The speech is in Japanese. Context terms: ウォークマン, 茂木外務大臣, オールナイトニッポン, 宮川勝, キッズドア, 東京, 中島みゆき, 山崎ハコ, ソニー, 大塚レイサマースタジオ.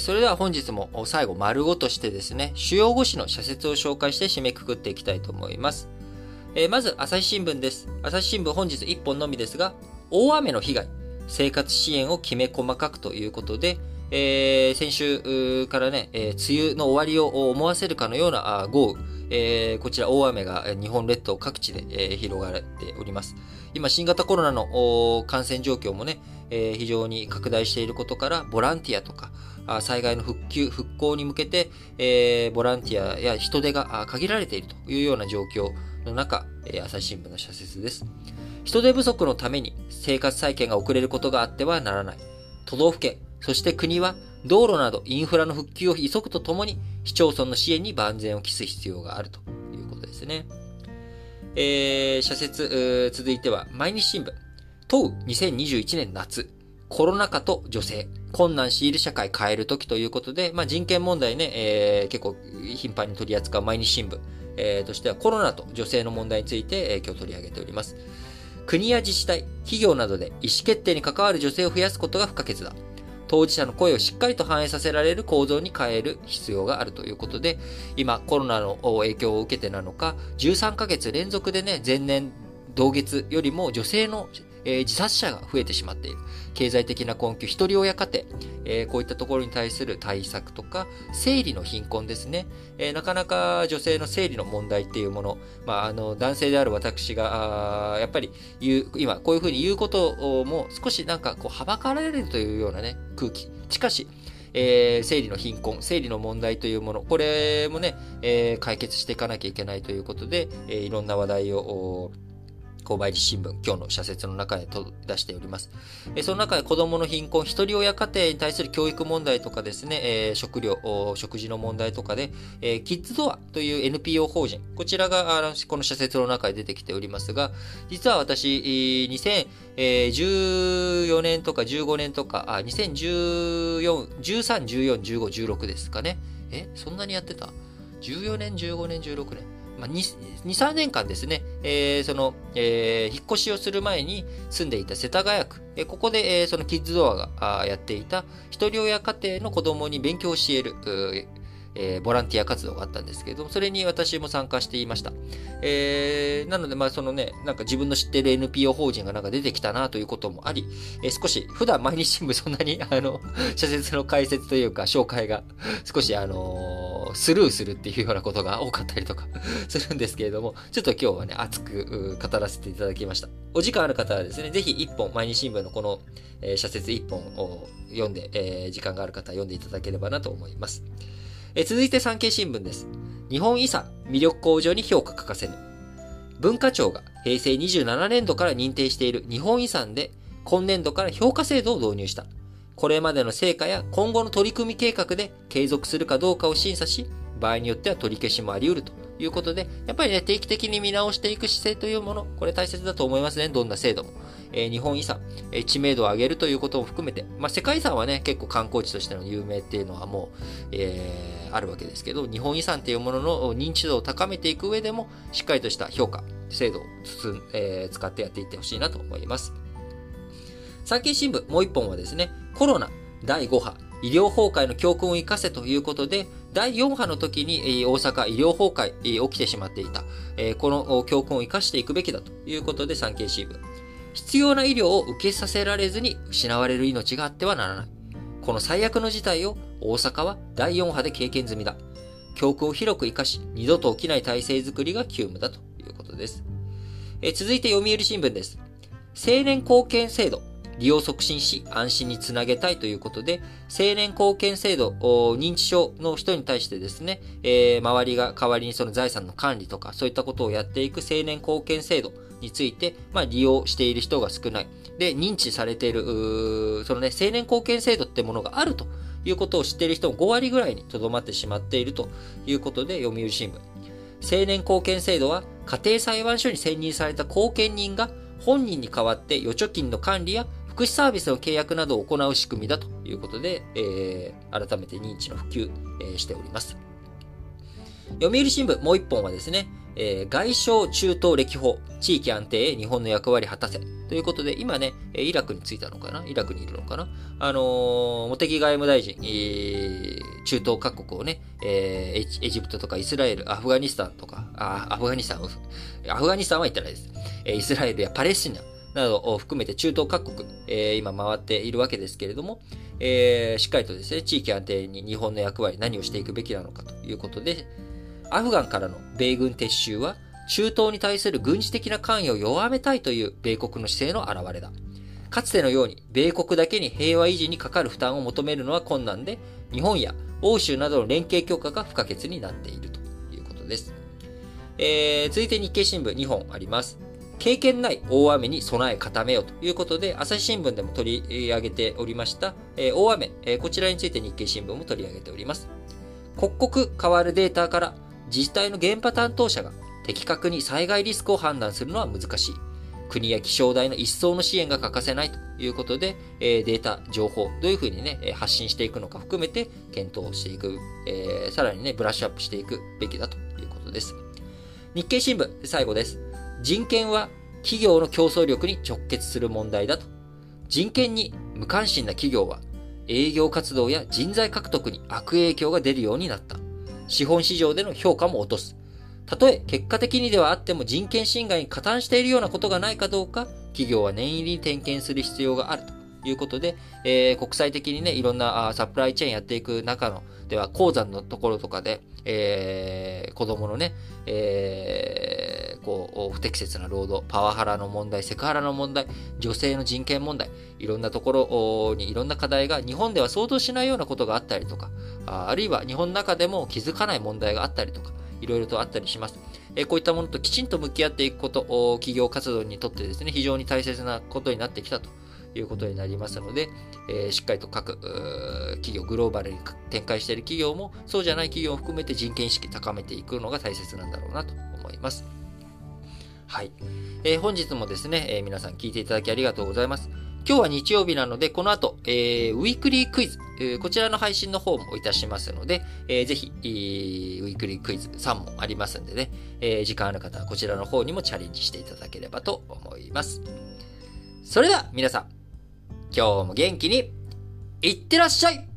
それでは本日も最後丸ごとしてですね、主要5紙の社説を紹介して締めくくっていきたいと思います。まず、朝日新聞です。朝日新聞本日1本のみですが、大雨の被害、生活支援をきめ細かくということで、先週からね、梅雨の終わりを思わせるかのような豪雨、こちら大雨が日本列島各地で、広がっております。今、新型コロナの感染状況もね、非常に拡大していることから、ボランティアとか、災害の復旧、復興に向けて、ボランティアや人手が限られているというような状況の中、朝日新聞の社説です。人手不足のために生活再建が遅れることがあってはならない。都道府県、そして国は道路などインフラの復旧を急ぐとともに市町村の支援に万全を期す必要があるということですね。社説、続いては毎日新聞。問う2021年夏。コロナ禍と女性。困難強いる社会変えるときということで、人権問題ね、結構頻繁に取り扱う毎日新聞、としてはコロナと女性の問題について、今日取り上げております。国や自治体、企業などで意思決定に関わる女性を増やすことが不可欠だ。当事者の声をしっかりと反映させられる構造に変える必要があるということで、今コロナの影響を受けてなのか、13ヶ月連続でね、前年同月よりも女性の自殺者が増えてしまっている。経済的な困窮、一人親家庭、こういったところに対する対策とか、生理の貧困ですね。なかなか女性の生理の問題っていうもの、男性である私が、やっぱり今こういうふうに言うことも少しなんかこうはばかられるというようなね、空気。しかし、生理の貧困、生理の問題というもの、これもね、解決していかなきゃいけないということで、いろんな話題を、毎日新聞、今日の社説の中で出しております。その中で子どもの貧困、一人親家庭に対する教育問題とかですね、食料、食事の問題とかで、キッズドアという NPO 法人、こちらがこの社説の中で出てきておりますが、実は私、2014年とか15年とか、2014、13、14、15、16ですかね。そんなにやってた ?14 年、15年、16年。2、3年間ですね、引っ越しをする前に住んでいた世田谷区、ここで、そのキッズドアがやっていた、一人親家庭の子供に勉強を教える、ボランティア活動があったんですけれども、それに私も参加していました。なので、そのね、なんか自分の知っている NPO 法人がなんか出てきたなということもあり、少し、普段毎日新聞そんなに、社説の解説というか、紹介が、少し、スルーするっていうようなことが多かったりとかするんですけれども、ちょっと今日はね、熱く語らせていただきました。お時間ある方はですね、ぜひ1本、毎日新聞のこの、社説1本を読んで、時間がある方は読んでいただければなと思います。続いて産経新聞です。日本遺産、魅力向上に評価欠かせぬ。文化庁が平成27年度から認定している日本遺産で、今年度から評価制度を導入した。これまでの成果や今後の取り組み計画で継続するかどうかを審査し、場合によっては取り消しもあり得るということで、やっぱりね、定期的に見直していく姿勢というもの、これ大切だと思いますね、どんな制度も。日本遺産、知名度を上げるということも含めて、世界遺産はね、結構観光地としての有名っていうのはもう、あるわけですけど、日本遺産っていうものの認知度を高めていく上でも、しっかりとした評価、制度を使ってやっていってほしいなと思います。産経新聞、もう一本はですね、コロナ第5波、医療崩壊の教訓を生かせということで、第4波の時に大阪医療崩壊起きてしまっていた。この教訓を生かしていくべきだということで、産経新聞。必要な医療を受けさせられずに失われる命があってはならない。この最悪の事態を大阪は第4波で経験済みだ。教訓を広く生かし、二度と起きない体制づくりが急務だということです。続いて読売新聞です。成年後見制度。利用促進し、安心につなげたいということで、成年後見制度、認知症の人に対してですね、周りが代わりにその財産の管理とか、そういったことをやっていく成年後見制度について、利用している人が少ない。で、認知されている、そのね、成年後見制度ってものがあるということを知っている人も5割ぐらいにとどまってしまっているということで、読売新聞。成年後見制度は、家庭裁判所に選任された後見人が、本人に代わって預貯金の管理や、福祉サービスの契約などを行う仕組みだということで、改めて認知の普及、しております。読売新聞もう一本はですね、外相中東歴訪、地域安定へ日本の役割果たせということで、今ね、イラクに着いたのかな、イラクにいるのかな、茂木外務大臣、中東各国をね、エジプトとかイスラエル、アフガニスタンは行ってないです。イスラエルやパレスチナなどを含めて中東各国、今回っているわけですけれども、しっかりとですね、地域安定に日本の役割、何をしていくべきなのかということで、アフガンからの米軍撤収は中東に対する軍事的な関与を弱めたいという米国の姿勢の表れだ。かつてのように米国だけに平和維持にかかる負担を求めるのは困難で、日本や欧州などの連携強化が不可欠になっているということです。続いて日経新聞2本あります。経験ない大雨に備え固めようということで、朝日新聞でも取り上げておりました、大雨、こちらについて日経新聞も取り上げております。刻々変わるデータから自治体の現場担当者が的確に災害リスクを判断するのは難しい。国や気象台の一層の支援が欠かせないということで、データ、情報、どういうふうにね、発信していくのか含めて検討していく、さらにね、ブラッシュアップしていくべきだということです。日経新聞、最後です。人権は企業の競争力に直結する問題だと。人権に無関心な企業は営業活動や人材獲得に悪影響が出るようになった。資本市場での評価も落とす。たとえ結果的にではあっても人権侵害に加担しているようなことがないかどうか、企業は念入りに点検する必要があるということで、国際的にね、いろんなサプライチェーンやっていく中の、では鉱山のところとかで、子供のね、不適切な労働、パワハラの問題、セクハラの問題、女性の人権問題、いろんなところにいろんな課題が日本では想像しないようなことがあったりとか、あるいは日本の中でも気づかない問題があったりとか、いろいろとあったりします。こういったものときちんと向き合っていくこと、企業活動にとってですね、非常に大切なことになってきたということになりますので、しっかりと各企業、グローバルに展開している企業も、そうじゃない企業を含めて人権意識高めていくのが大切なんだろうなと思います。はい。本日もですね、皆さん聞いていただきありがとうございます。今日は日曜日なので、この後、ウィークリークイズ、こちらの配信の方もいたしますので、ぜひ、ウィークリークイズ3問ありますんでね、時間ある方はこちらの方にもチャレンジしていただければと思います。それでは皆さん、今日も元気にいってらっしゃい。